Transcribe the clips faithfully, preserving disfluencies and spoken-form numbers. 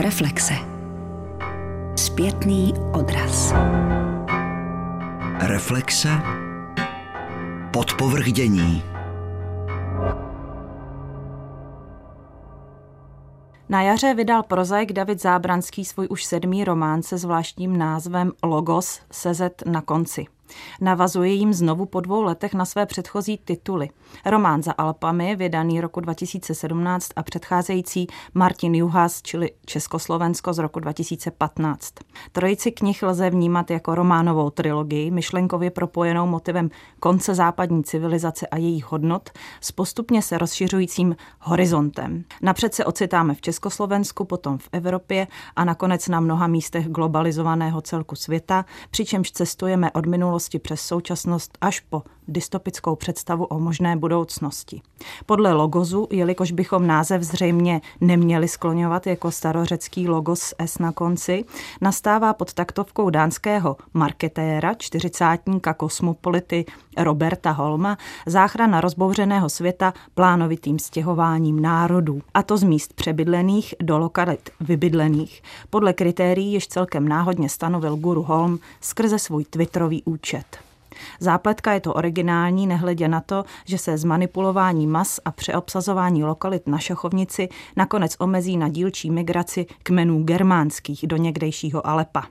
Reflexe. Zpětný odraz. Reflexe. Podpovrch dění. Na jaře vydal prozaik David Zábranský svůj už sedmý román se zvláštním názvem Logos sezet na konci. Navazuje jim znovu po dvou letech na své předchozí tituly. Román za Alpami, vydaný roku dva tisíce sedmnáct, a předcházející Martin Juhas, čili Československo z roku dva tisíce patnáct. Trojici knih lze vnímat jako románovou trilogii, myšlenkově propojenou motivem konce západní civilizace a jejich hodnot s postupně se rozšiřujícím horizontem. Napřed se ocitáme v Československu, potom v Evropě a nakonec na mnoha místech globalizovaného celku světa, přičemž cestujeme od minulosti přes současnost až po dystopickou představu o možné budoucnosti. Podle logosu, jelikož bychom název zřejmě neměli skloňovat jako starořecký logos S na konci, nastává pod taktovkou dánského marketéra, čtyřicátníka kosmopolity Roberta Holma, záchrana rozbouřeného světa plánovitým stěhováním národů, a to z míst přebydlených do lokalit vybydlených, podle kritérií, jež celkem náhodně stanovil guru Holm skrze svůj twitterový účet. Zápletka je to originální, nehledě na to, že se zmanipulování mas a přeobsazování lokalit na šachovnici nakonec omezí na dílčí migraci kmenů germánských do někdejšího Alepa.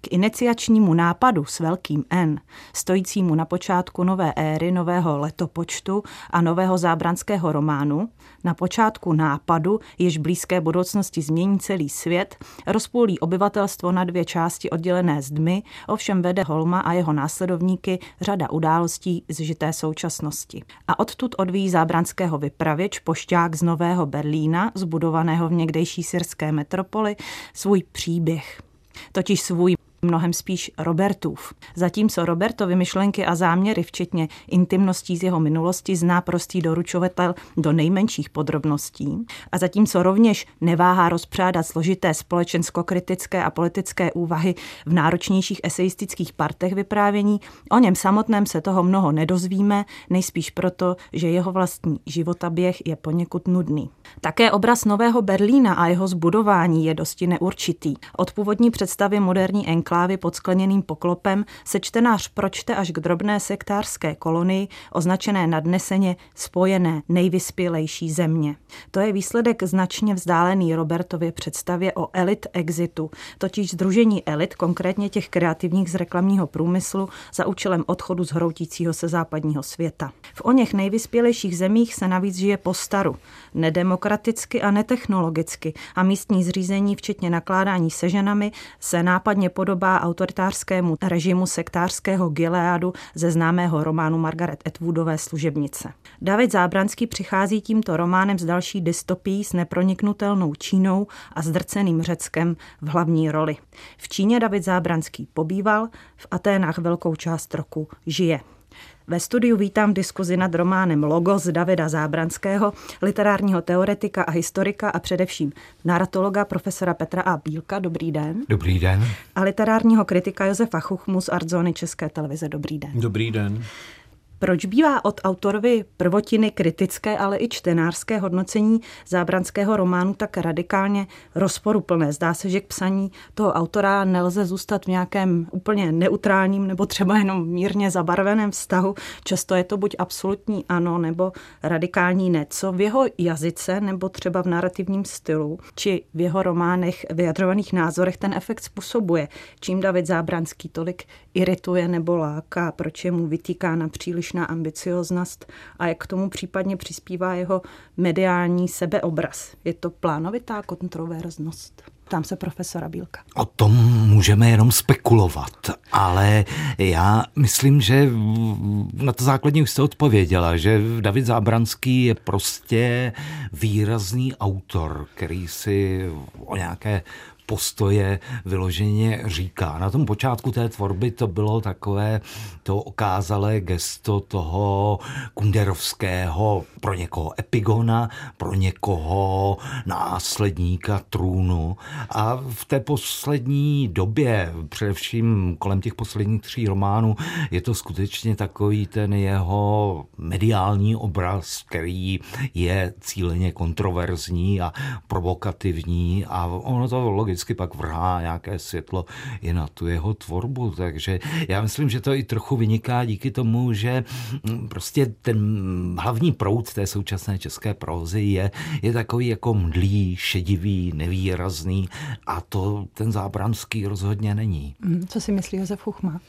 K iniciačnímu nápadu s velkým N, stojícímu na počátku nové éry, nového letopočtu a nového zábranského románu, na počátku nápadu, jež blízké budoucnosti změní celý svět, rozpůlí obyvatelstvo na dvě části oddělené zdmi, ovšem vede Holma a jeho následovníky řada událostí z žité současnosti. A odtud odvíjí zábranského vypravěč, pošťák z nového Berlína, zbudovaného v někdejší syrské metropoli, svůj příběh. Totiž svůj, mnohem spíš Robertův. Zatímco Robertovy myšlenky a záměry, včetně intimností z jeho minulosti, zná prostý doručovatel do nejmenších podrobností, a zatímco rovněž neváhá rozpřádat složité společensko-kritické a politické úvahy v náročnějších eseistických partech vyprávění, o něm samotném se toho mnoho nedozvíme, nejspíš proto, že jeho vlastní životaběh je poněkud nudný. Také obraz nového Berlína a jeho zbudování je dosti neurčitý. Od původní představy moderní enklávy pod skleněným poklopem se čtenář pročte až k drobné sektářské kolonii, označené nadneseně spojené nejvyspělejší země. To je výsledek značně vzdálený Robertově představě o elit exitu, totiž sdružení elit, konkrétně těch kreativních z reklamního průmyslu, za účelem odchodu z hroutícího se západního světa. V oněch nejvyspělejších zemích se navíc žije postaru, nedemokraticky a netechnologicky, a místní zřízení, včetně nakládání se ženami, se nápadně podobá autoritářskému režimu sektářského Gileádu ze známého románu Margaret Atwoodové Služebnice. David Zábranský přichází tímto románem s další dystopií s neproniknutelnou Čínou a zdrceným Řeckem v hlavní roli. V Číně David Zábranský pobýval, v Aténách velkou část roku žije. Ve studiu vítám diskuzi nad románem Logos Davida Zábranského, literárního teoretika a historika a především naratologa profesora Petra A. Bílka. Dobrý den. Dobrý den. A literárního kritika Josefa Chuchmu z Art Zóny České televize. Dobrý den. Dobrý den. Proč bývá od autorovy prvotiny kritické, ale i čtenářské hodnocení zábranského románu tak radikálně rozporuplné? Zdá se, že k psaní toho autora nelze zůstat v nějakém úplně neutrálním nebo třeba jenom mírně zabarveném vztahu. Často je to buď absolutní ano, nebo radikální ne. Co v jeho jazyce nebo třeba v narrativním stylu či v jeho románech vyjadrovaných názorech ten efekt způsobuje? Čím David Zábranský tolik irituje nebo láká? Proč je mu vytýkána příliš na ambicioznost a jak k tomu případně přispívá jeho mediální sebeobraz? Je to plánovitá kontroverznost? Ptám se profesora Bílka. O tom můžeme jenom spekulovat, ale já myslím, že na to základně už jste odpověděla, že David Zábranský je prostě výrazný autor, který si o nějaké postoje vyloženě říká. Na tom počátku té tvorby to bylo takové to okázalé gesto toho kunderovského pro někoho epigona, pro někoho následníka trůnu. A v té poslední době, především kolem těch posledních tří románů, je to skutečně takový ten jeho mediální obraz, který je cíleně kontroverzní a provokativní a ono to logicky pak vrhá nějaké světlo i na tu jeho tvorbu. Takže já myslím, že to i trochu vyniká díky tomu, že prostě ten hlavní proud té současné české prózy je, je takový jako mdlý, šedivý, nevýrazný a to ten Zábranský rozhodně není. Co si myslí Josef Chuchma?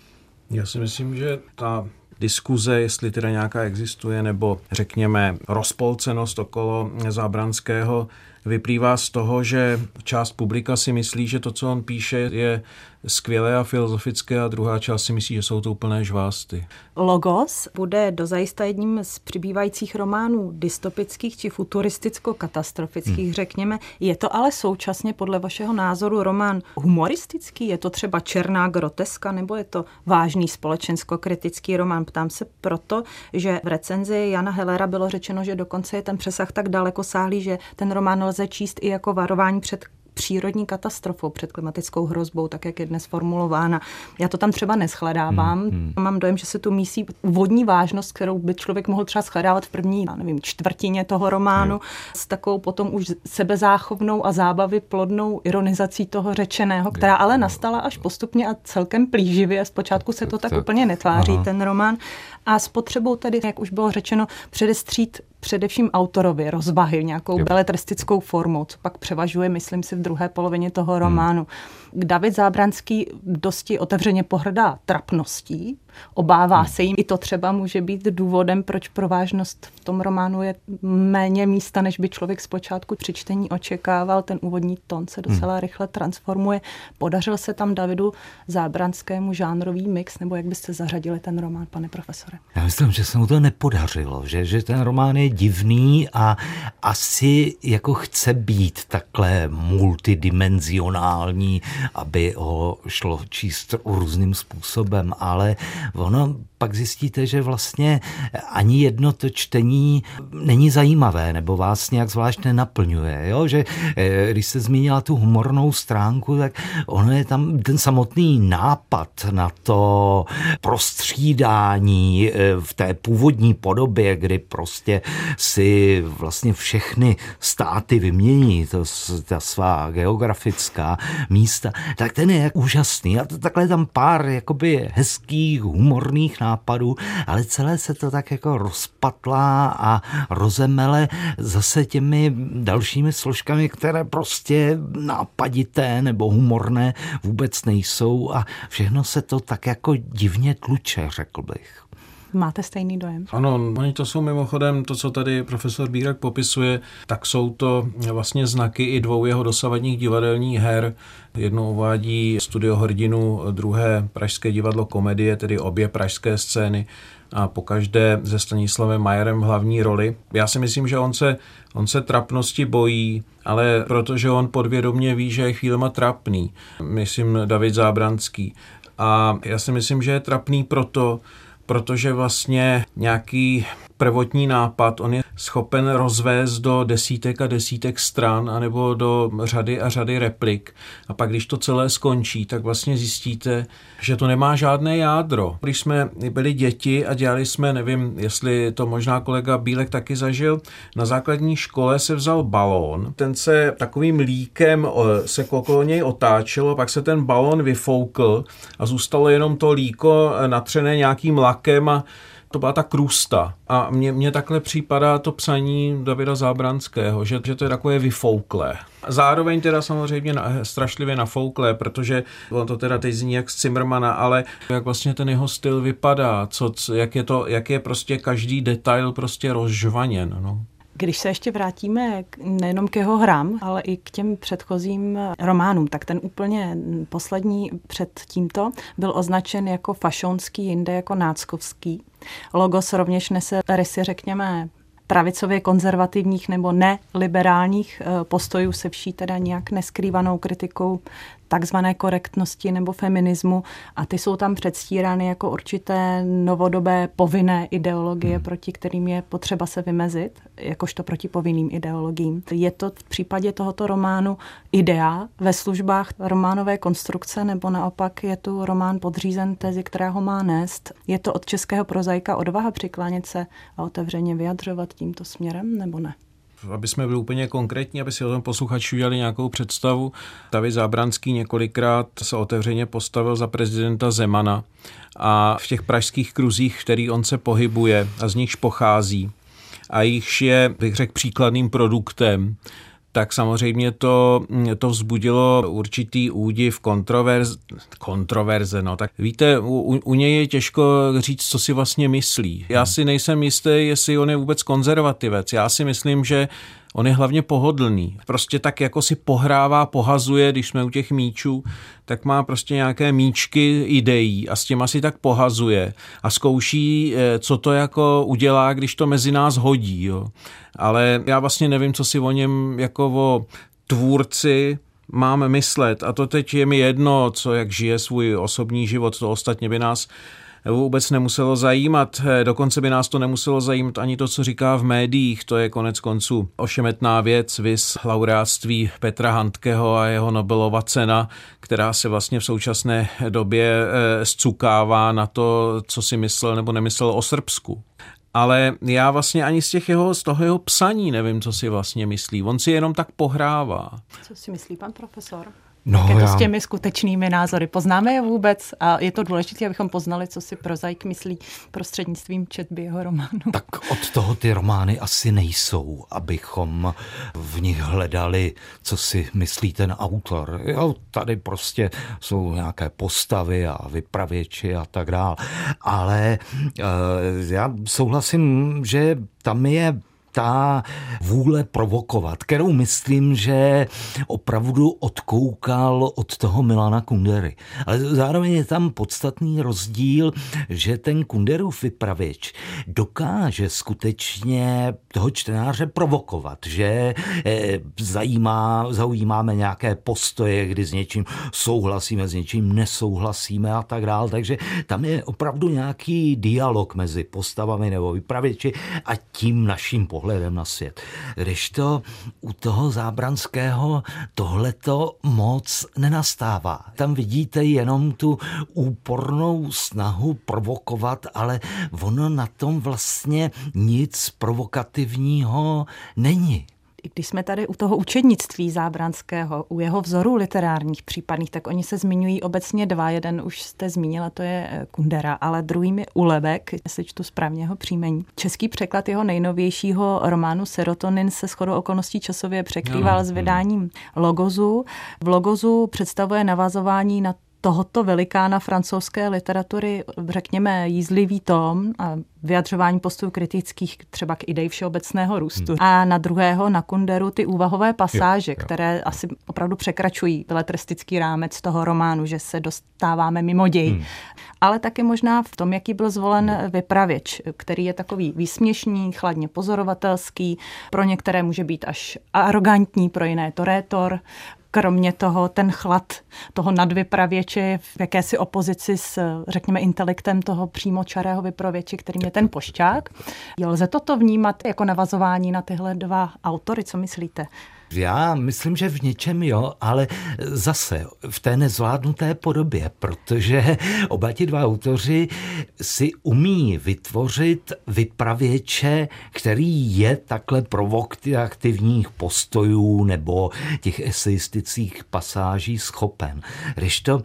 Já si myslím, že ta diskuze, jestli teda nějaká existuje, nebo řekněme rozpolcenost okolo Zábranského, vyplývá z toho, že část publika si myslí, že to, co on píše, je skvělé a filozofické a druhá část si myslí, že jsou to úplné žvásty. Logos bude dozajista jedním z přibývajících románů dystopických či futuristicko-katastrofických, hmm. řekněme. Je to ale současně podle vašeho názoru román humoristický? Je to třeba černá groteska nebo je to vážný společensko-kritický román? Ptám se proto, že v recenzi Jana Hellera bylo řečeno, že dokonce je ten přesah tak daleko sáhlý, že ten román lze číst i jako varování před přírodní katastrofou, před klimatickou hrozbou, tak jak je dnes formulována. Já to tam třeba neschledávám. Hmm, hmm. Mám dojem, že se tu mísí úvodní vážnost, kterou by člověk mohl třeba shledávat v první, já nevím, čtvrtině toho románu, hmm. s takovou potom už sebezáchovnou a zábavy plodnou ironizací toho řečeného, která ale nastala až postupně a celkem plíživě. Zpočátku se to tak, tak úplně netváří, aha. ten román. A s potřebou tedy, jak už bylo řečeno, předestřít především autorovi rozvahy nějakou jo. beletristickou formou, co pak převažuje, myslím si, v druhé polovině toho románu. Hmm. David Zábranský dosti otevřeně pohrdá trapností, obává hmm. se jim. I to třeba může být důvodem, proč pro vážnost v tom románu je méně místa, než by člověk zpočátku při čtení očekával. Ten úvodní tón se docela hmm. rychle transformuje. Podařil se tam Davidu Zábranskému žánrový mix, nebo jak byste zařadili ten román, pane profesore? Já myslím, že se mu to nepodařilo, že, že ten román je divný a asi jako chce být takhle multidimenzionální, aby ho šlo číst různým způsobem, ale ono pak zjistíte, že vlastně ani jedno to čtení není zajímavé, nebo vás nějak zvlášť nenaplňuje, jo? Že když se zmínila tu humornou stránku, tak ono je tam ten samotný nápad na to prostřídání v té původní podobě, kdy prostě si vlastně všechny státy vymění, to, ta svá geografická místa, tak ten je úžasný. A to, takhle je tam pár jakoby hezkých, humorných nápadů, ale celé se to tak jako rozpatlá a rozemele zase těmi dalšími složkami, které prostě nápadité nebo humorné vůbec nejsou a všechno se to tak jako divně tluče, řekl bych. Máte stejný dojem? Ano, oni to jsou mimochodem, to, co tady profesor Bírak popisuje, tak jsou to vlastně znaky i dvou jeho dosavadních divadelních her. Jednou uvádí Studio Hrdinu, druhé Pražské divadlo komedie, tedy obě pražské scény a pokaždé se Stanislavem Majerem v hlavní roli. Já si myslím, že on se, on se trapnosti bojí, ale protože on podvědomě ví, že je chvílema trapný. Myslím David Zábranský. A já si myslím, že je trapný proto, protože vlastně nějaký prvotní nápad on je schopen rozvést do desítek a desítek stran anebo do řady a řady replik. A pak, když to celé skončí, tak vlastně zjistíte, že to nemá žádné jádro. Když jsme byli děti a dělali jsme, nevím, jestli to možná kolega Bílek taky zažil, na základní škole se vzal balón, ten se takovým líkem se okolo něj otáčelo, pak se ten balón vyfoukl a zůstalo jenom to líko natřené nějakým lakem a to byla ta krůsta. A mně, mně takhle připadá to psaní Davida Zábranského, že, že to je takové vyfouklé. Zároveň teda samozřejmě na, strašlivě nafouklé, protože on to teda teď zní jak z Cimrmana, ale jak vlastně ten jeho styl vypadá, co, jak, je to, jak je prostě každý detail prostě rozžvaněn, no. Když se ještě vrátíme nejenom k jeho hrám, ale i k těm předchozím románům, tak ten úplně poslední před tímto byl označen jako fašonský, jinde jako náckovský. Logos rovněž nese rysy, řekněme, pravicově konzervativních nebo neliberálních postojů se vší teda nějak neskrývanou kritikou takzvané korektnosti nebo feminismu a ty jsou tam předstírány jako určité novodobé povinné ideologie, hmm. proti kterým je potřeba se vymezit, jakožto proti povinným ideologiím. Je to v případě tohoto románu idea ve službách románové konstrukce nebo naopak je tu román podřízen tezi, která ho má nést. Je to od českého prozaika odvaha přiklánět se a otevřeně vyjadřovat tímto směrem nebo ne? Aby jsme byli úplně konkrétní, aby si o tom posluchači udělali nějakou představu. David Zábranský několikrát se otevřeně postavil za prezidenta Zemana a v těch pražských kruzích, který on se pohybuje a z nichž pochází a jichž je, bych řekl, příkladným produktem, tak samozřejmě to, to vzbudilo určitý údiv, kontroverz, kontroverze. No. Tak víte, u, u něj je těžko říct, co si vlastně myslí. Já si nejsem jistý, jestli on je vůbec konzervativec. Já si myslím, že on je hlavně pohodlný. Prostě tak jako si pohrává, pohazuje, když jsme u těch míčů, tak má prostě nějaké míčky ideí a s těma si tak pohazuje a zkouší, co to jako udělá, když to mezi nás hodí. Jo. Ale já vlastně nevím, co si o něm jako o tvůrci mám myslet. A to teď je mi jedno, co jak žije svůj osobní život, to ostatně by nás vůbec nemuselo zajímat. Dokonce by nás to nemuselo zajímat ani to, co říká v médiích. To je konec konců ošemetná věc, viz laureátství Petra Handkeho a jeho Nobelova cena, která se vlastně v současné době zcukává na to, co si myslel nebo nemyslel o Srbsku. Ale já vlastně ani z, těch jeho, z toho jeho psaní nevím, co si vlastně myslí. On si jenom tak pohrává. Co si myslí pan profesor? No, je to já. S těmi skutečnými názory. Poznáme je vůbec a je to důležité, abychom poznali, co si prozaik myslí prostřednictvím četby jeho románu. Tak od toho ty romány asi nejsou, abychom v nich hledali, co si myslí ten autor. Jo, tady prostě jsou nějaké postavy a vypravěči a tak dál. Ale e, já souhlasím, že tam je ta vůle provokovat, kterou myslím, že opravdu odkoukal od toho Milana Kundery. Ale zároveň je tam podstatný rozdíl, že ten Kunderův vypravěč dokáže skutečně toho čtenáře provokovat, že zajímá, zaujímáme nějaké postoje, kdy s něčím souhlasíme, s něčím nesouhlasíme a tak dál. Takže tam je opravdu nějaký dialog mezi postavami nebo vypravěči a tím naším pohledem. Hledem na svět. Když to u toho Zábranského tohleto moc nenastává. Tam vidíte jenom tu úpornou snahu provokovat, ale ono na tom vlastně nic provokativního není. I když jsme tady u toho učednictví Zábranského, u jeho vzorů literárních případných, tak oni se zmiňují obecně dva. Jeden už jste zmínila, to je Kundera, ale druhým je Houellebecq, jestli čtu správně jeho příjmení. Český překlad jeho nejnovějšího románu Serotonin se shodou okolností časově překrýval no, s vydáním Logosu. V Logosu představuje navazování na tohoto velikána francouzské literatury, řekněme, jízlivý tón a vyjadřování postů kritických třeba k idei všeobecného růstu. Hmm. A na druhého, na Kunderu, ty úvahové pasáže, jo, jo. které asi opravdu překračují beletristický rámec toho románu, že se dostáváme mimo děj. Hmm. Ale taky možná v tom, jaký byl zvolen hmm. vypravěč, který je takový výsměšný, chladně pozorovatelský, pro některé může být až arrogantní, pro jiné to rétor. Kromě toho ten chlad toho nadvypravěče v jakési opozici s, řekněme, intelektem toho přímočarého vypravěče, kterým je ten Pošťák. Lze toto vnímat jako navazování na tyhle dva autory, co myslíte? Já myslím, že v něčem jo, ale zase v té nezvládnuté podobě, protože oba ti dva autoři si umí vytvořit vypravěče, který je takhle provokativních postojů nebo těch eseistických pasáží schopen. Když to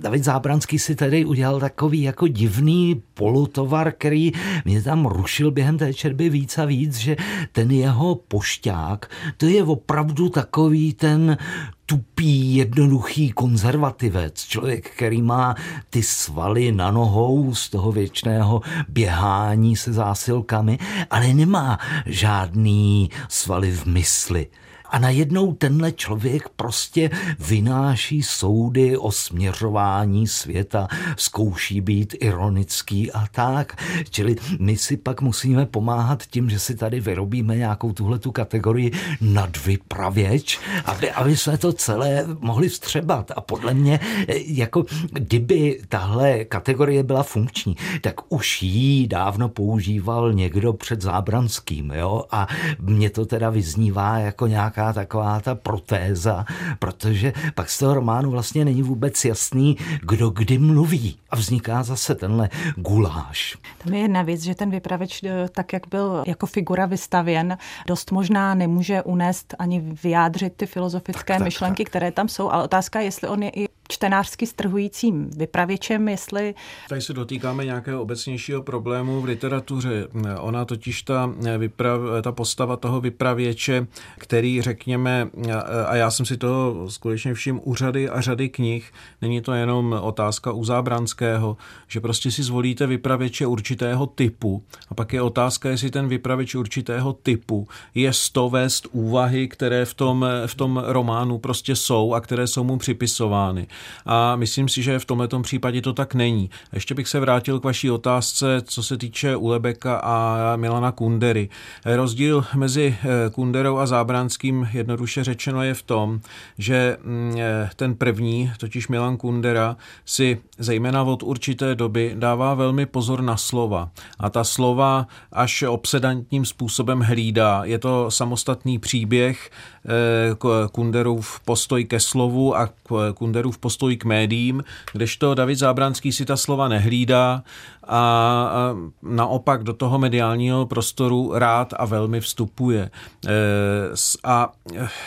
David Zábranský si tady udělal takový jako divný polutovar, který mě tam rušil během té četby víc a víc, že ten jeho Pošťák, to je opravdu Opravdu takový ten tupý, jednoduchý konzervativec. Člověk, který má ty svaly na nohou z toho věčného běhání se zásilkami, ale nemá žádný svaly v mysli. A najednou tenhle člověk prostě vynáší soudy o směřování světa, zkouší být ironický a tak. Čili my si pak musíme pomáhat tím, že si tady vyrobíme nějakou tuhletu kategorii nadvypravěč, aby, aby jsme to celé mohli vstřebat. A podle mě, jako kdyby tahle kategorie byla funkční, tak už ji dávno používal někdo před Zábranským, jo? A mě to teda vyznívá jako nějaká taková ta protéza, protože pak z toho románu vlastně není vůbec jasný, kdo kdy mluví. A vzniká zase tenhle guláš. Tam je jedna věc, že ten vypravěč, tak jak byl jako figura vystavěn, dost možná nemůže unést ani vyjádřit ty filozofické tak, tak, myšlenky, tak. které tam jsou, ale otázka je, jestli on je i čtenářsky strhujícím vypravěčem, jestli... Tady se dotýkáme nějakého obecnějšího problému v literatuře. Ona totiž ta, vyprav, ta postava toho vypravěče, který řekněme, a já jsem si toho skutečně všim u řady a řady knih, není to jenom otázka u Zábranského, že prostě si zvolíte vypravěče určitého typu a pak je otázka, jestli ten vypravěč určitého typu je to vést úvahy, které v tom, v tom románu prostě jsou a které jsou mu připisovány. A myslím si, že v tomhletom případě to tak není. Ještě bych se vrátil k vaší otázce, co se týče Houellebecqa a Milana Kundery. Rozdíl mezi Kunderou a Zábranským jednoduše řečeno je v tom, že ten první, totiž Milan Kundera, si zejména od určité doby dává velmi pozor na slova. A ta slova až obsedantním způsobem hlídá. Je to samostatný příběh, Kunderův postoj ke slovu a Kunderův postoj k médiím, kdežto David Zábranský si ta slova nehlídá a naopak do toho mediálního prostoru rád a velmi vstupuje. A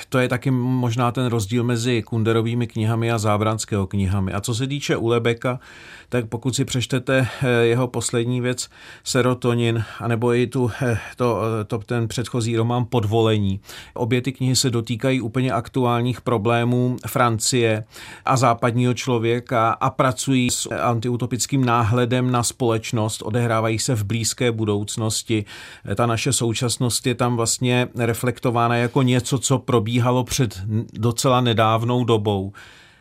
to je taky možná ten rozdíl mezi Kunderovými knihami a Zábranského knihami. A co se týče Houellebecqa, tak pokud si přečtete jeho poslední věc Serotonin, anebo i tu, to, to, ten předchozí román Podvolení, obě ty knihy se dotýkají úplně aktuálních problémů Francie a západního člověka a pracují s antiutopickým náhledem na společnost, odehrávají se v blízké budoucnosti. Ta naše současnost je tam vlastně reflektována jako něco, co probíhalo před docela nedávnou dobou.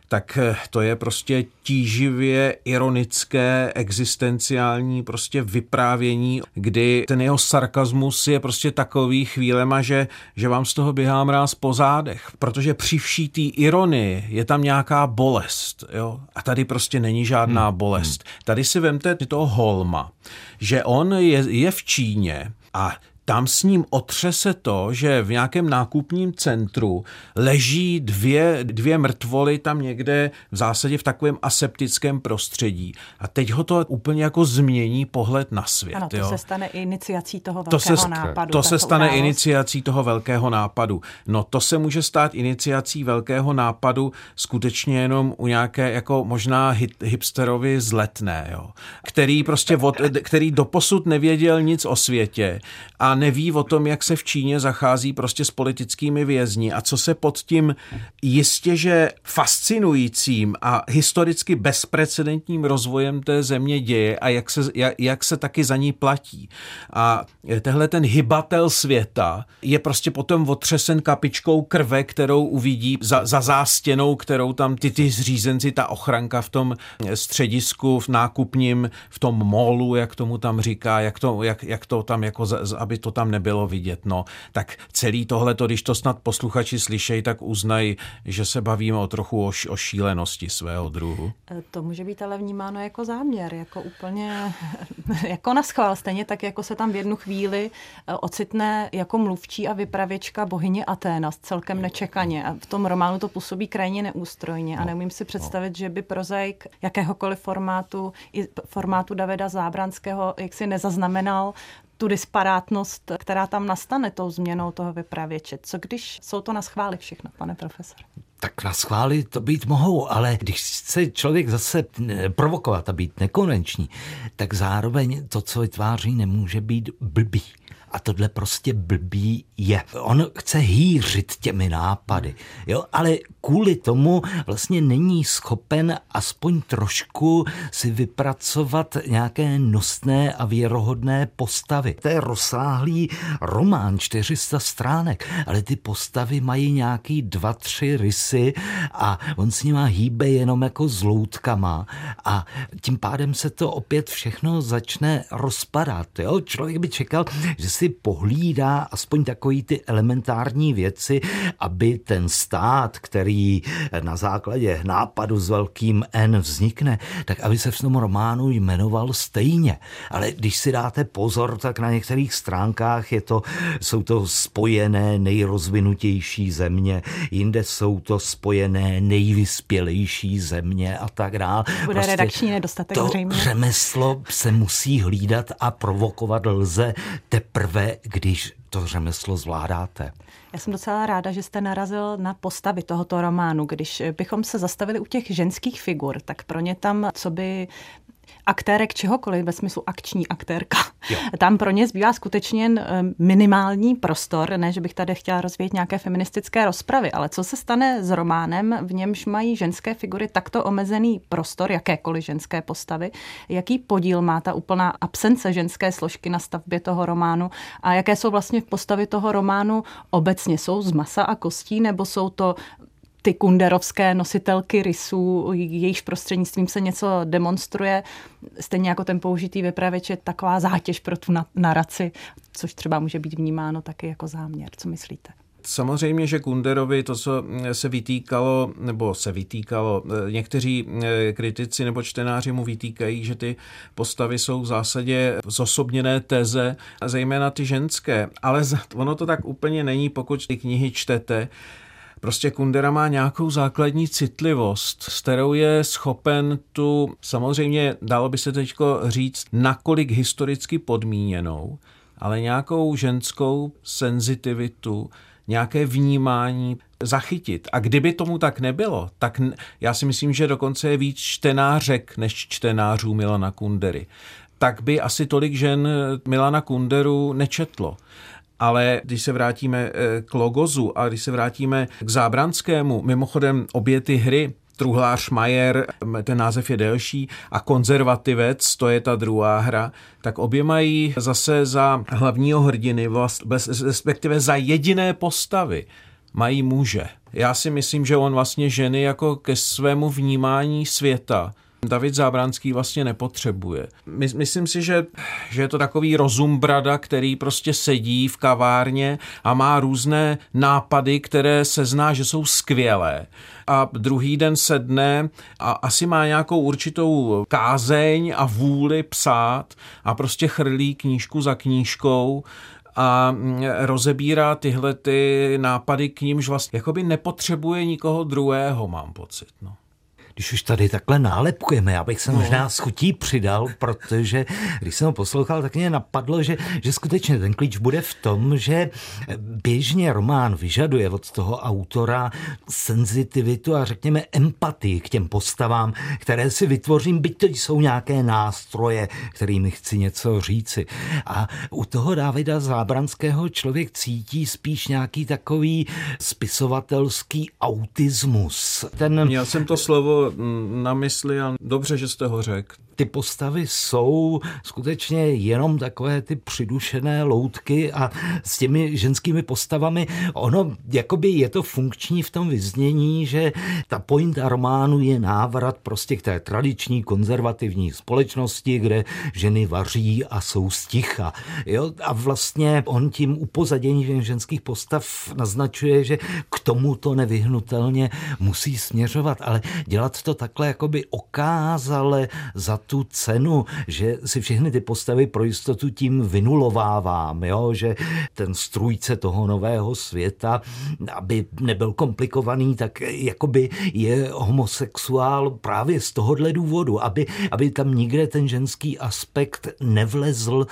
Tak to je prostě tíživě ironické, existenciální prostě vyprávění, kdy ten jeho sarkazmus je prostě takový chvílema, že, že vám z toho běhá mráz po zádech, protože při vší té ironii je tam nějaká bolest, jo? A tady prostě není žádná hmm. bolest. Tady si vemte toho Holma, že on je, je v Číně a tam s ním otřese to, že v nějakém nákupním centru leží dvě, dvě mrtvoly tam někde v zásadě v takovém aseptickém prostředí. A teď ho to úplně jako změní pohled na svět. Ano, to jo? se stane iniciací toho velkého to se, nápadu. To se stane událost. iniciací toho velkého nápadu. No to se může stát iniciací velkého nápadu skutečně jenom u nějaké jako možná hit, hipsterovi zletné, jo? Který prostě, od, který doposud nevěděl nic o světě a neví o tom, jak se v Číně zachází prostě s politickými vězni a co se pod tím jistěže fascinujícím a historicky bezprecedentním rozvojem té země děje a jak se, jak, jak se taky za ní platí. A tehle ten hybatel světa je prostě potom otřesen kapičkou krve, kterou uvidí za, za zástěnou, kterou tam ty, ty zřízenci, ta ochranka v tom středisku, v nákupním, v tom molu, jak tomu tam říká, jak to, jak, jak to tam jako, aby to tam nebylo vidět. No, tak celý tohleto, když to snad posluchači slyšejí, tak uznají, že se bavíme o trochu o, š- o šílenosti svého druhu. To může být ale vnímáno jako záměr, jako úplně, jako naschvál, stejně tak, jako se tam v jednu chvíli ocitne jako mluvčí a vypravěčka bohyně Aténa, celkem nečekaně. A v tom románu to působí krajně neústrojně a neumím si představit, no. že by prozaik jakéhokoliv formátu, i formátu Davida Zábranského, jak si nezaznamenal tu disparátnost, která tam nastane tou změnou toho vypravěče. Co když jsou to naschvály všechno, pane profesor? Tak naschvály to být mohou, ale když se člověk zase provokovat a být nekonvenční, tak zároveň to, co vytváří, nemůže být blbý. A tohle prostě blbý je. On chce hýřit těmi nápady, jo? Ale kvůli tomu vlastně není schopen aspoň trošku si vypracovat nějaké nosné a věrohodné postavy. To je rozsáhlý román, čtyři sta stránek, ale ty postavy mají nějaký dva, tři rysy a on s nima hýbe jenom jako s loutkama a tím pádem se to opět všechno začne rozpadat, jo? Člověk by čekal, že si pohlídá aspoň takový ty elementární věci, aby ten stát, který na základě nápadu s velkým N vznikne, tak aby se v tom románu jmenoval stejně. Ale když si dáte pozor, tak na některých stránkách je to, jsou to spojené nejrozvinutější země, jinde jsou to spojené nejvyspělejší země a tak dále. Bude prostě redakční nedostatek zřejmě. To řemeslo se musí hlídat a provokovat lze teprve, když to řemeslo zvládáte. Já jsem docela ráda, že jste narazil na postavy tohoto románu. Když bychom se zastavili u těch ženských figur, tak pro ně tam, co by aktérek čehokoliv, ve smyslu akční aktérka, jo, tam pro ně zbývá skutečně jen minimální prostor, ne, že bych tady chtěla rozvíjet nějaké feministické rozpravy, ale co se stane s románem, v němž mají ženské figury takto omezený prostor, jakékoliv ženské postavy, jaký podíl má ta úplná absence ženské složky na stavbě toho románu a jaké jsou vlastně postavy toho románu obecně? Jsou z masa a kostí, nebo jsou to ty kunderovské nositelky rysů, jejichž prostřednictvím se něco demonstruje, stejně jako ten použitý vypravěč je taková zátěž pro tu naraci, což třeba může být vnímáno taky jako záměr. Co myslíte? Samozřejmě, že Kunderovi to, co se vytýkalo, nebo se vytýkalo, někteří kritici nebo čtenáři mu vytýkají, že ty postavy jsou v zásadě zosobněné teze, zejména ty ženské, ale ono to tak úplně není, pokud ty knihy čtete. Prostě Kundera má nějakou základní citlivost, s kterou je schopen tu, samozřejmě dalo by se teďko říct, nakolik historicky podmíněnou, ale nějakou ženskou senzitivitu, nějaké vnímání zachytit. A kdyby tomu tak nebylo, tak já si myslím, že dokonce je víc čtenářek než čtenářů Milana Kundery. Tak by asi tolik žen Milana Kunderu nečetlo. Ale když se vrátíme k Logosu a když se vrátíme k Zábranskému, mimochodem obě ty hry, Truhlář Majer, ten název je delší, a Konzervativec, to je ta druhá hra, tak obě mají zase za hlavního hrdiny, respektive za jediné postavy, mají muže. Já si myslím, že on vlastně ženy jako ke svému vnímání světa David Zábranský vlastně nepotřebuje. My, myslím si, že, že je to takový rozumbrada, který prostě sedí v kavárně a má různé nápady, které se zná, že jsou skvělé. A druhý den sedne a asi má nějakou určitou kázeň a vůli psát a prostě chrlí knížku za knížkou a rozebírá tyhle ty nápady, k nímž vlastně jakoby nepotřebuje nikoho druhého, mám pocit, no. Když už tady takhle nálepkujeme, já bych se no. možná s chutí přidal, protože když jsem ho poslouchal, tak mě napadlo, že, že skutečně ten klíč bude v tom, že běžně román vyžaduje od toho autora senzitivitu a řekněme empatii k těm postavám, které si vytvořím, byť to jsou nějaké nástroje, kterými chci něco říci. A u toho Davida Zábranského člověk cítí spíš nějaký takový spisovatelský autismus. Ten... Já jsem to slovo na mysli a dobře, že jste ho řekl. Ty postavy jsou skutečně jenom takové ty přidušené loutky a s těmi ženskými postavami ono jakoby je to funkční v tom vyznění, že ta pointa románu je návrat prostě k té tradiční konzervativní společnosti, kde ženy vaří a jsou sticha. Jo? A vlastně on tím upozaděním ženských postav naznačuje, že k tomu to nevyhnutelně musí směřovat, ale dělat to takhle jakoby okázale za tu cenu, že si všechny ty postavy pro jistotu tím vynulovávám, jo? Že ten strůjce toho nového světa, aby nebyl komplikovaný, tak jakoby je homosexuál právě z tohohle důvodu, aby, aby tam nikde ten ženský aspekt nevlezl,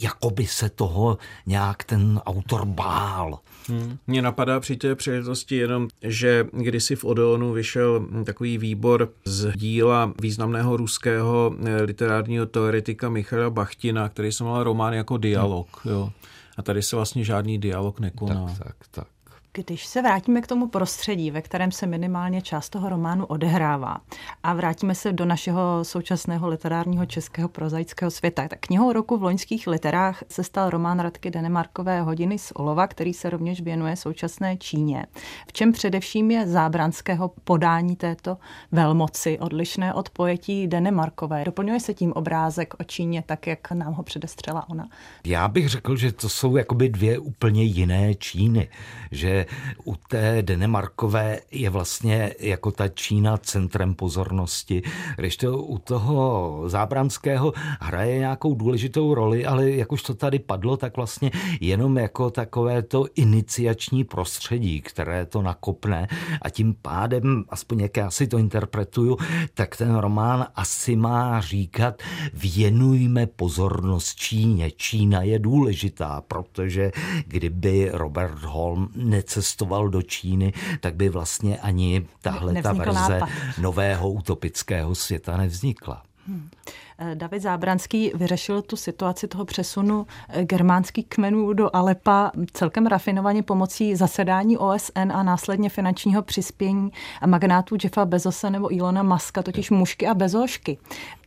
jakoby se toho nějak ten autor bál. Hmm. Mně napadá při té příležitosti jenom, že kdysi v Odeonu vyšel takový výbor z díla významného ruského literárního teoretika Michaila Bachtina, který se jmenoval román jako dialog. Jo. a tady se vlastně žádný dialog nekoná. Tak, tak, tak. Když se vrátíme k tomu prostředí, ve kterém se minimálně část toho románu odehrává a vrátíme se do našeho současného literárního českého prozaického světa, tak knihou roku v loňských literách se stal román Radky Denemarkové Hodiny z olova, který se rovněž věnuje současné Číně. V čem především je Zábranského podání této velmoci odlišné od pojetí Denemarkové? Doplňuje se tím obrázek o Číně tak, jak nám ho předestřela ona? Já bych řekl, že to jsou jakoby dvě úplně jiné Číny, že u té Denemarkové je vlastně jako ta Čína centrem pozornosti, když to u toho Zábranského hraje nějakou důležitou roli, ale jak už to tady padlo, tak vlastně jenom jako takové to iniciační prostředí, které to nakopne, a tím pádem, aspoň jak já si to interpretuju, tak ten román asi má říkat: věnujme pozornost Číně. Čína je důležitá, protože kdyby Robert Holm necestoval do Číny, tak by vlastně ani tahle ta verze nápad nového utopického světa nevznikla. Hmm. David Zábranský vyřešil tu situaci toho přesunu germánských kmenů do Alepa celkem rafinovaně pomocí zasedání O S N a následně finančního přispění magnátů Jeffa Bezose nebo Elona Muska, totiž mužky a bezošky.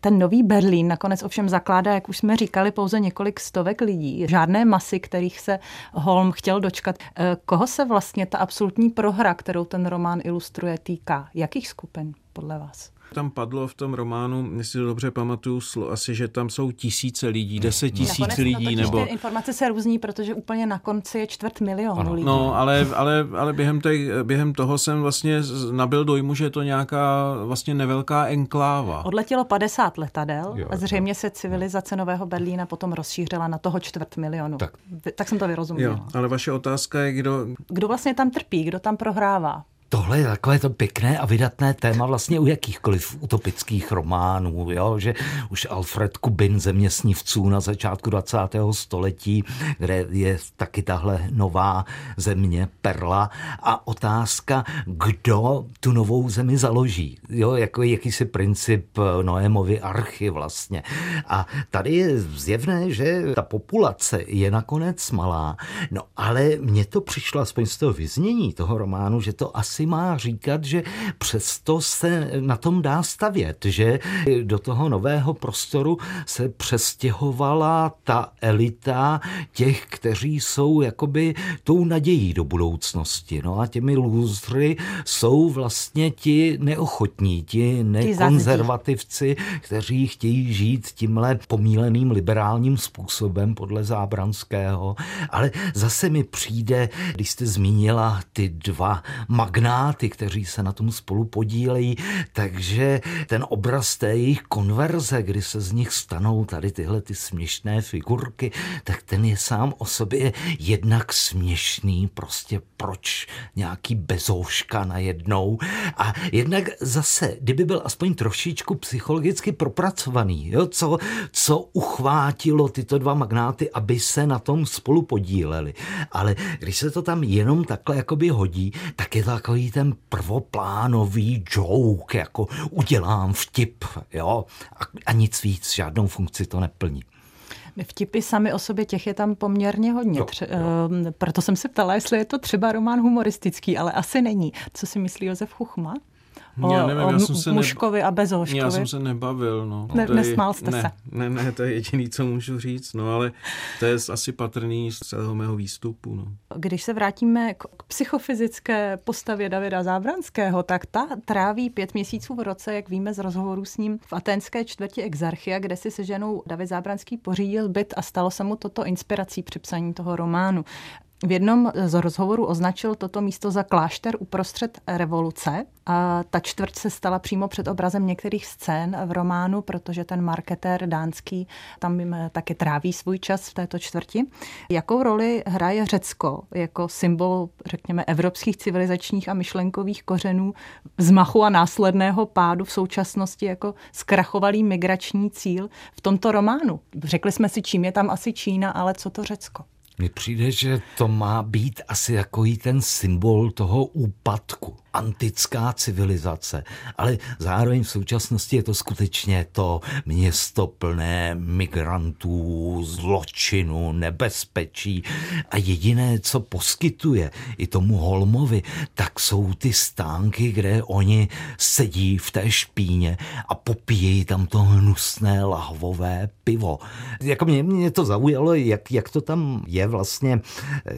Ten nový Berlín nakonec ovšem zakládá, jak už jsme říkali, pouze několik stovek lidí. Žádné masy, kterých se Holm chtěl dočkat. Koho se vlastně ta absolutní prohra, kterou ten román ilustruje, týká? Jakých skupin podle vás? Tam padlo v tom románu, jestli to dobře pamatuju, slo, asi, že tam jsou tisíce lidí, deset tisíc lidí. Nebo... Ty informace se různí, protože úplně na konci je čtvrt milionu ano. lidí. No, ale, ale, ale během, te, během toho jsem vlastně nabyl dojmu, že je to nějaká vlastně nevelká enkláva. Odletělo padesát letadel jo, a zřejmě tak. se civilizace Nového Berlína potom rozšířila na toho čtvrt milionu. Tak, tak jsem to vyrozuměla. Jo, ale vaše otázka je, kdo... Kdo vlastně tam trpí, kdo tam prohrává? Tohle je takové to pěkné a vydatné téma vlastně u jakýchkoliv utopických románů, jo? Že už Alfred Kubin, Země snívců na začátku dvacátého století, kde je taky tahle nová země, Perla, a otázka, kdo tu novou zemi založí, jo? Jako jakýsi princip Noémovy archy vlastně. A tady je zjevné, že ta populace je nakonec malá, no ale mně to přišlo aspoň z toho vyznění toho románu, že to asi má říkat, že přesto se na tom dá stavět, že do toho nového prostoru se přestěhovala ta elita těch, kteří jsou jakoby tou nadějí do budoucnosti. No a těmi lůzry jsou vlastně ti neochotní, ti nekonzervativci, kteří chtějí žít tímhle pomíleným liberálním způsobem podle Zábranského. Ale zase mi přijde, když jste zmínila ty dva magnáty, Gnáty, kteří se na tom spolu podílejí, takže ten obraz té jejich konverze, kdy se z nich stanou tady tyhle ty směšné figurky, tak ten je sám o sobě jednak směšný, prostě proč nějaký bezouška najednou, a jednak zase, kdyby byl aspoň trošičku psychologicky propracovaný, jo, co, co uchvátilo tyto dva magnáty, aby se na tom spolu podíleli, ale když se to tam jenom takhle jakoby hodí, tak je to takový ten prvoplánový joke, jako udělám vtip, jo, a, a nic víc, žádnou funkci to neplní. Vtipy sami o sobě, těch je tam poměrně hodně. Jo, jo. Ehm, proto jsem se ptala, jestli je to třeba román humoristický, ale asi není. Co si myslí Josef Chuchma? O, já nevím, o já jsem se mužkovi neba... a bezouškovi. Já jsem se nebavil. No. Ne, je... Nesmál jste ne, se. Ne, ne, to je jediný, co můžu říct, no, ale to je asi patrný z celého mého výstupu. No. Když se vrátíme k psychofyzické postavě Davida Zábranského, tak ta tráví pět měsíců v roce, jak víme z rozhovoru s ním, v aténské čtvrti Exarchia, kde si se ženou David Zábranský pořídil byt a stalo se mu toto inspirací při psaní toho románu. V jednom z rozhovorů označil toto místo za klášter uprostřed revoluce a ta čtvrť se stala přímo před obrazem některých scén v románu, protože ten marketér dánský tam jim taky tráví svůj čas v této čtvrti. Jakou roli hraje Řecko jako symbol, řekněme, evropských civilizačních a myšlenkových kořenů, vzmachu a následného pádu v současnosti jako zkrachovalý migrační cíl v tomto románu? Řekli jsme si, čím je tam asi Čína, ale co to Řecko? Mně přijde, že to má být asi takový ten symbol toho úpadku. antická civilizace, ale zároveň v současnosti je to skutečně to město plné migrantů, zločinu, nebezpečí a jediné, co poskytuje i tomu Holmovi, tak jsou ty stánky, kde oni sedí v té špíně a popíjejí tam to hnusné lahvové pivo. Jako mě, mě to zaujalo, jak, jak to tam je vlastně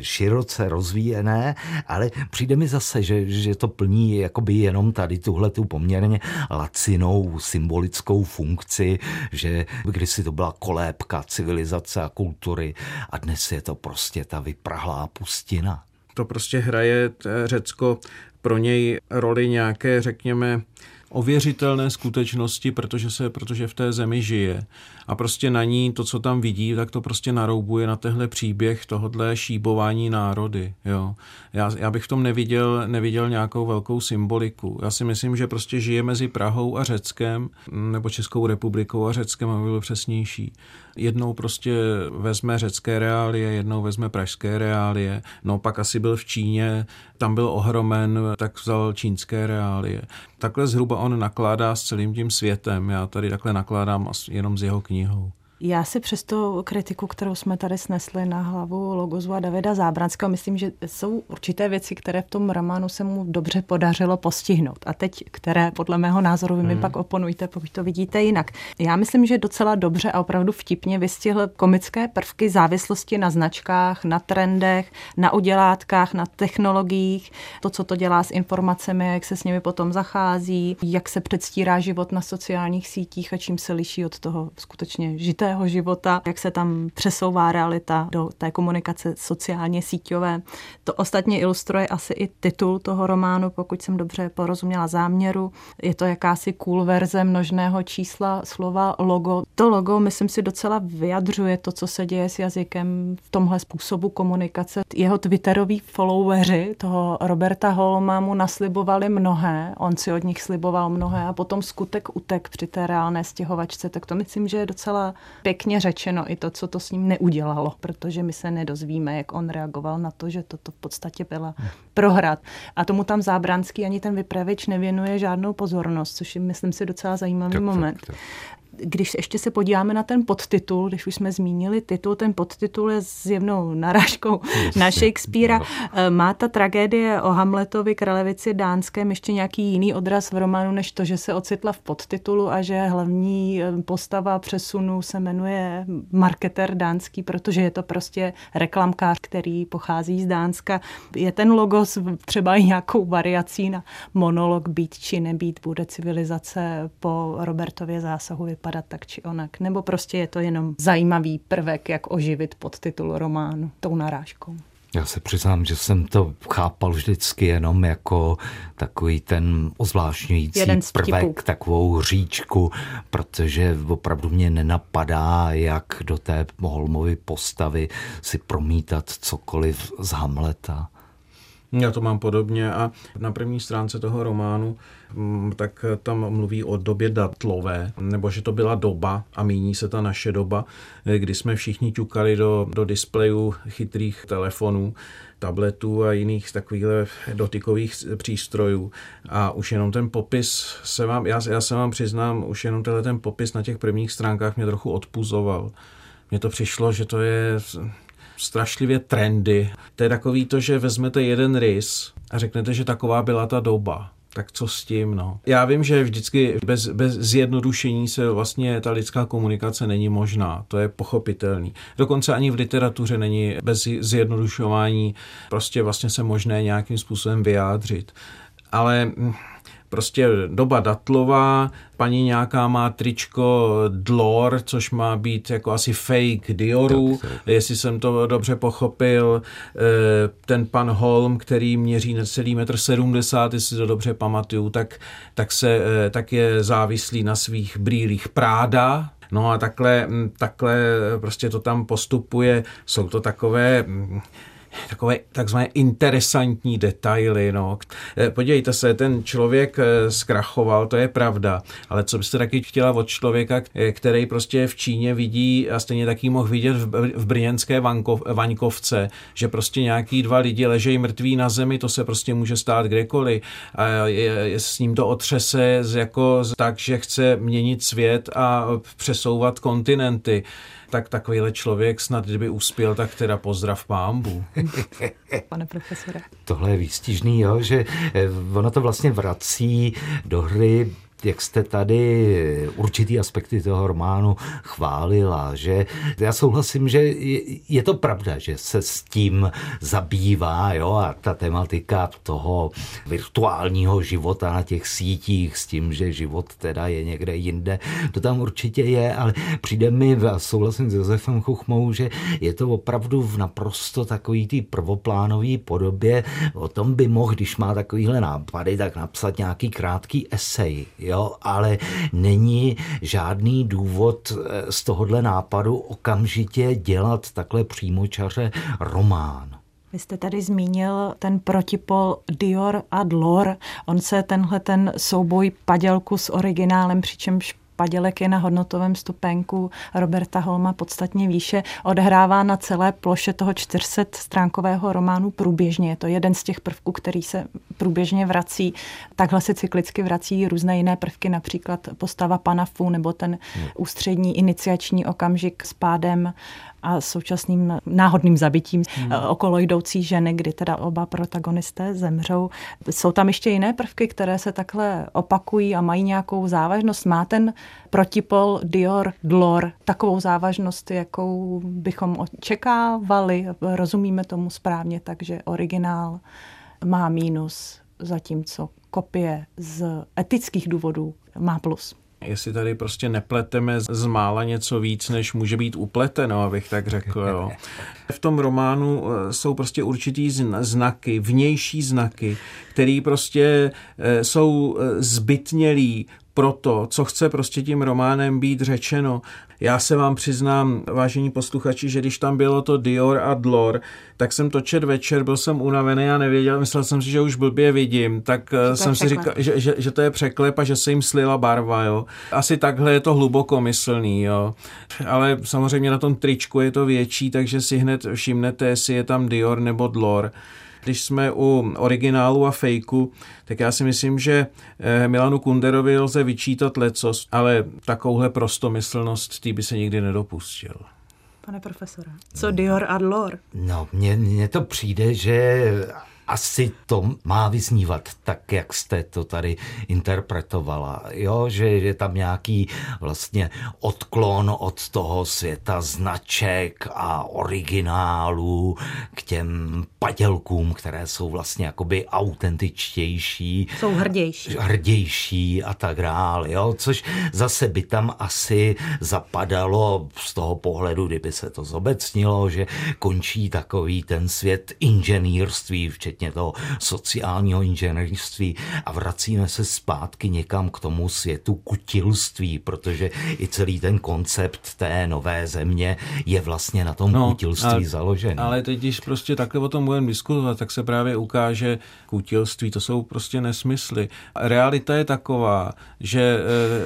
široce rozvíjené, ale přijde mi zase, že, že to plní jakoby jenom tady tuhletu poměrně lacinou symbolickou funkci, že kdysi to byla kolébka civilizace a kultury a dnes je to prostě ta vyprahlá pustina. To prostě hraje Řecko pro něj roli nějaké, řekněme, ověřitelné skutečnosti, protože se, protože v té zemi žije. A prostě na ní to, co tam vidí, tak to prostě naroubuje na tenhle příběh tohodle šíbování národy. Jo. Já, já bych v tom neviděl, neviděl nějakou velkou symboliku. Já si myslím, že prostě žije mezi Prahou a Řeckem, nebo Českou republikou a Řeckem, aby bylo přesnější. Jednou prostě vezme řecké reálie, jednou vezme pražské reálie, no pak asi byl v Číně, tam byl ohromen, tak vzal čínské reálie. Takhle zhruba on nakládá s celým tím světem. Já tady takhle nakládám jenom s jeho knihou. Já si přes tu kritiku, kterou jsme tady snesli na hlavu Logosu a Davida Zábranského, myslím, že jsou určité věci, které v tom románu se mu dobře podařilo postihnout. A teď, které podle mého názoru vy mi hmm. pak oponujte, pokud to vidíte jinak. Já myslím, že docela dobře a opravdu vtipně vystihl komické prvky závislosti na značkách, na trendech, na udělátkách, na technologiích, to, co to dělá s informacemi, jak se s nimi potom zachází, jak se předstírá život na sociálních sítích a čím se liší od toho skutečně žité života, jak se tam přesouvá realita do té komunikace sociálně síťové. To ostatně ilustruje asi i titul toho románu, pokud jsem dobře porozuměla záměru. Je to jakási cool verze množného čísla slova logo. To logo, myslím si, docela vyjadřuje to, co se děje s jazykem v tomhle způsobu komunikace. Jeho twitteroví followeri toho Roberta Holma mu naslibovali mnohé, on si od nich sliboval mnohé a potom skutek utek při té reálné stěhovačce. Tak to myslím, že je docela pěkně řečeno i to, co to s ním neudělalo, protože my se nedozvíme, jak on reagoval na to, že toto v podstatě byla prohra. A tomu tam Zábranský ani ten vypravěč nevěnuje žádnou pozornost, což je, myslím si, docela zajímavý tak, moment. Tak, tak. Když ještě se podíváme na ten podtitul, když už jsme zmínili titul, ten podtitul je zjevnou narážkou Just na Shakespearea. Má ta tragédie o Hamletovi, Kralevici dánském ještě nějaký jiný odraz v románu, než to, že se ocitla v podtitulu a že hlavní postava přesunu se jmenuje marketer dánský, protože je to prostě reklamkář, který pochází z Dánska. Je ten logos třeba i nějakou variací na monolog být či nebýt, bude civilizace po Robertově zásahu vypadat tak či onak, nebo prostě je to jenom zajímavý prvek, jak oživit podtitul románu tou narážkou. Já se přiznám, že jsem to chápal vždycky jenom jako takový ten ozvláštňující prvek, takovou hříčku, protože opravdu mě nenapadá, jak do té Holmovy postavy si promítat cokoliv z Hamleta. Já to mám podobně a na první stránce toho románu tak tam mluví o době datlové, nebo že to byla doba a míní se ta naše doba, kdy jsme všichni ťukali do, do displejů chytrých telefonů, tabletů a jiných takových dotykových přístrojů. A už jenom ten popis se vám, já, já se vám přiznám, už jenom tenhle ten popis na těch prvních stránkách mě trochu odpuzoval. Mně to přišlo, že to je strašlivě trendy. To je takový to, že vezmete jeden rys a řeknete, že taková byla ta doba. Tak co s tím, no? Já vím, že vždycky bez, bez zjednodušení se vlastně ta lidská komunikace není možná. To je pochopitelný. Dokonce ani v literatuře není bez zjednodušování prostě vlastně se možné nějakým způsobem vyjádřit. Ale prostě doba datlová, paní nějaká má tričko Dlor, což má být jako asi fake Dioru, jestli jsem to dobře pochopil. Ten pan Holm, který měří na celý metr sedmdesát, jestli to dobře pamatuju, tak, tak, se, tak je závislý na svých brýlích Prada. No a takhle, takhle prostě to tam postupuje. Jsou to takové takové takzvané interesantní detaily. No. Podívejte se, ten člověk zkrachoval, to je pravda, ale co byste taky chtěla od člověka, který prostě v Číně vidí a stejně taky mohl vidět v brněnské Vaňkovce, že prostě nějaký dva lidi ležejí mrtví na zemi, to se prostě může stát kdekoliv. A s ním to otřese jako tak, že chce měnit svět a přesouvat kontinenty. Tak takovýhle člověk snad, kdyby uspěl, tak teda pozdrav pámbu. Pane profesore. Tohle je výstižný, jo, že ono to vlastně vrací do hry, jak jste tady určitý aspekty toho románu chválila, že já souhlasím, že je to pravda, že se s tím zabývá, jo, a ta tematika toho virtuálního života na těch sítích s tím, že život teda je někde jinde, to tam určitě je, ale přijde mi, a souhlasím s Josefem Chuchmou, že je to opravdu v naprosto takový té prvoplánové podobě, o tom by mohl, když má takovýhle nápady, tak napsat nějaký krátký esej, jo. Jo, ale není žádný důvod z tohohle nápadu okamžitě dělat takhle přímočaře román. Vy jste tady zmínil ten protipol Dior a Dlor. On se tenhle ten souboj padělku s originálem, přičemž padělek je na hodnotovém stupenku Roberta Holma podstatně výše, odehrává na celé ploše toho čtyřistastránkového románu průběžně. Je to jeden z těch prvků, který se průběžně vrací. Takhle se cyklicky vrací různé jiné prvky, například postava Panafu nebo ten ústřední iniciační okamžik s pádem a současným náhodným zabitím hmm. okolo jdoucí ženy, kdy teda oba protagonisté zemřou. Jsou tam ještě jiné prvky, které se takhle opakují a mají nějakou závažnost. Má ten protipol Dior Dlor takovou závažnost, jakou bychom očekávali? Rozumíme tomu správně, takže originál má mínus, zatímco kopie z etických důvodů má plus. Jestli tady prostě nepleteme z mála něco víc, než může být upleteno, abych tak řekl. Jo. V tom románu jsou prostě určitý znaky, vnější znaky, které prostě jsou zbytnělí pro to, co chce prostě tím románem být řečeno. Já se vám přiznám, vážení posluchači, že když tam bylo to Dior a Dlor, tak jsem to čet večer, byl jsem unavený a nevěděl, myslel jsem si, že už blbě vidím, tak jsem si říkal, že, že, že to je překlep a že se jim slila barva, jo. Asi takhle je to hlubokomyslný, jo. Ale samozřejmě na tom tričku je to větší, takže si hned všimnete, jestli je tam Dior nebo Dlor. Když jsme u originálu a fejku, tak já si myslím, že Milanu Kunderovi lze vyčítat lecos, ale takovouhle prostomyslnost tý by se nikdy nedopustil. Pane profesore, co Dior a Dlor? No, mně, mně to přijde, že asi to má vyznívat tak, jak jste to tady interpretovala. Jo, že je tam nějaký vlastně odklon od toho světa značek a originálů k těm padělkům, které jsou vlastně jakoby autentičtější. Jsou hrdější. Hrdější a tak dále, jo, což zase by tam asi zapadalo z toho pohledu, kdyby se to zobecnilo, že končí takový ten svět inženýrství, včetně toho sociálního inženýrství a vracíme se zpátky někam k tomu světu kutilství, protože i celý ten koncept té nové země je vlastně na tom no, kutilství ale, založený. Ale teď, když prostě takhle o tom budeme diskutovat, tak se právě ukáže kutilství, to jsou prostě nesmysly. Realita je taková, že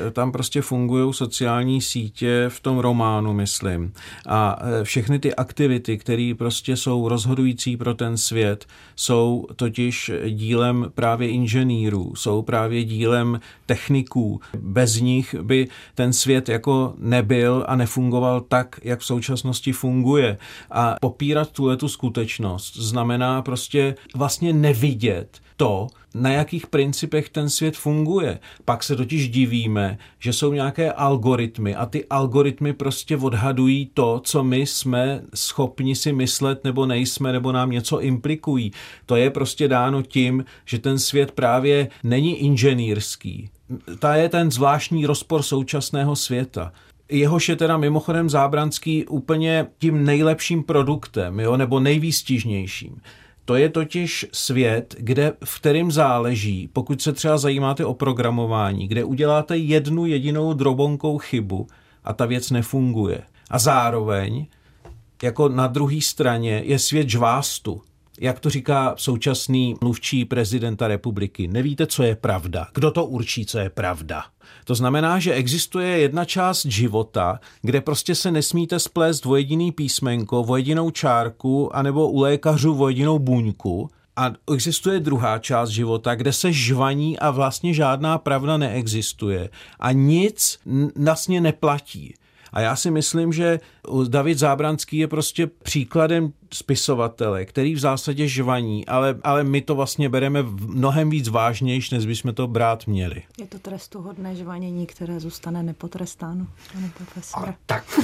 e, tam prostě fungují sociální sítě v tom románu, myslím. A e, všechny ty aktivity, které prostě jsou rozhodující pro ten svět, jsou totiž dílem právě inženýrů, jsou právě dílem techniků. Bez nich by ten svět jako nebyl a nefungoval tak, jak v současnosti funguje. A popírat tuhletu skutečnost znamená prostě vlastně nevidět to, na jakých principech ten svět funguje. Pak se totiž divíme, že jsou nějaké algoritmy a ty algoritmy prostě odhadují to, co my jsme schopni si myslet nebo nejsme, nebo nám něco implikují. To je prostě dáno tím, že ten svět právě není inženýrský. To je ten zvláštní rozpor současného světa. Jehož je teda mimochodem Zábranský úplně tím nejlepším produktem, jo, nebo nejvýstižnějším. To je totiž svět, kde, v kterém záleží, pokud se třeba zajímáte o programování, kde uděláte jednu jedinou drobonkou chybu a ta věc nefunguje. A zároveň jako na druhé straně je svět žvástu. Jak to říká současný mluvčí prezidenta republiky, nevíte, co je pravda. Kdo to určí, co je pravda? To znamená, že existuje jedna část života, kde prostě se nesmíte splést dvojediný písmenko, dvojedinou čárku, anebo u lékařů dvojedinou buňku. A existuje druhá část života, kde se žvaní a vlastně žádná pravda neexistuje. A nic vlastně neplatí. A já si myslím, že David Zábranský je prostě příkladem spisovatele, který v zásadě žvaní, ale, ale my to vlastně bereme mnohem víc vážnější, než bychom to brát měli. Je to trestuhodné žvanění, které zůstane nepotrestáno, pane profesore. Tak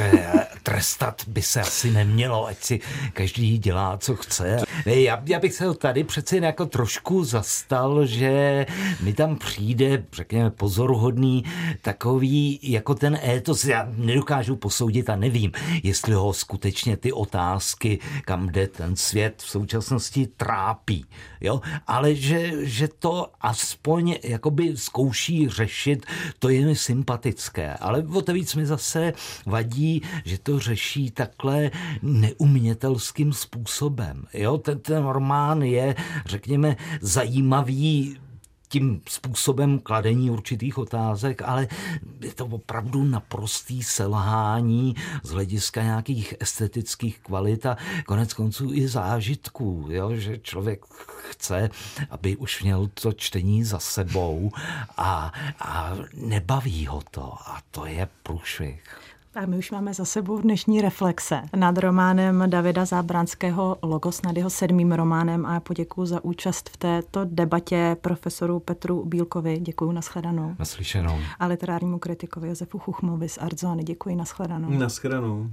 trestat by se asi nemělo, ať si každý dělá, co chce. Ne, já, já bych se tady přeci jen jako trošku zastal, že mi tam přijde, řekněme, pozoruhodný takový, jako ten étos, já nedokážu posoudit a nevím, jestli ho skutečně ty otázky, kam jde ten svět, v současnosti trápí, jo? Ale že, že to aspoň jakoby zkouší řešit, to je mi sympatické. Ale o to víc mi zase vadí, že to řeší takhle neumětelským způsobem. Jo? Ten, ten román je, řekněme, zajímavý tím způsobem kladení určitých otázek, ale je to opravdu naprostý selhání z hlediska nějakých estetických kvalit a konec konců i zážitků, jo? Že člověk chce, aby už měl to čtení za sebou a, a nebaví ho to a to je průšvih. A my už máme za sebou dnešní reflexe nad románem Davida Zábranského Logos, nad jeho sedmým románem a poděkuju za účast v této debatě profesoru Petru Bílkovi. Děkuju, nashledanou. Naslyšenou. A literárnímu kritikovi Josefu Chuchmovi z Art Zóny. Děkuji, nashledanou. Nashledanou.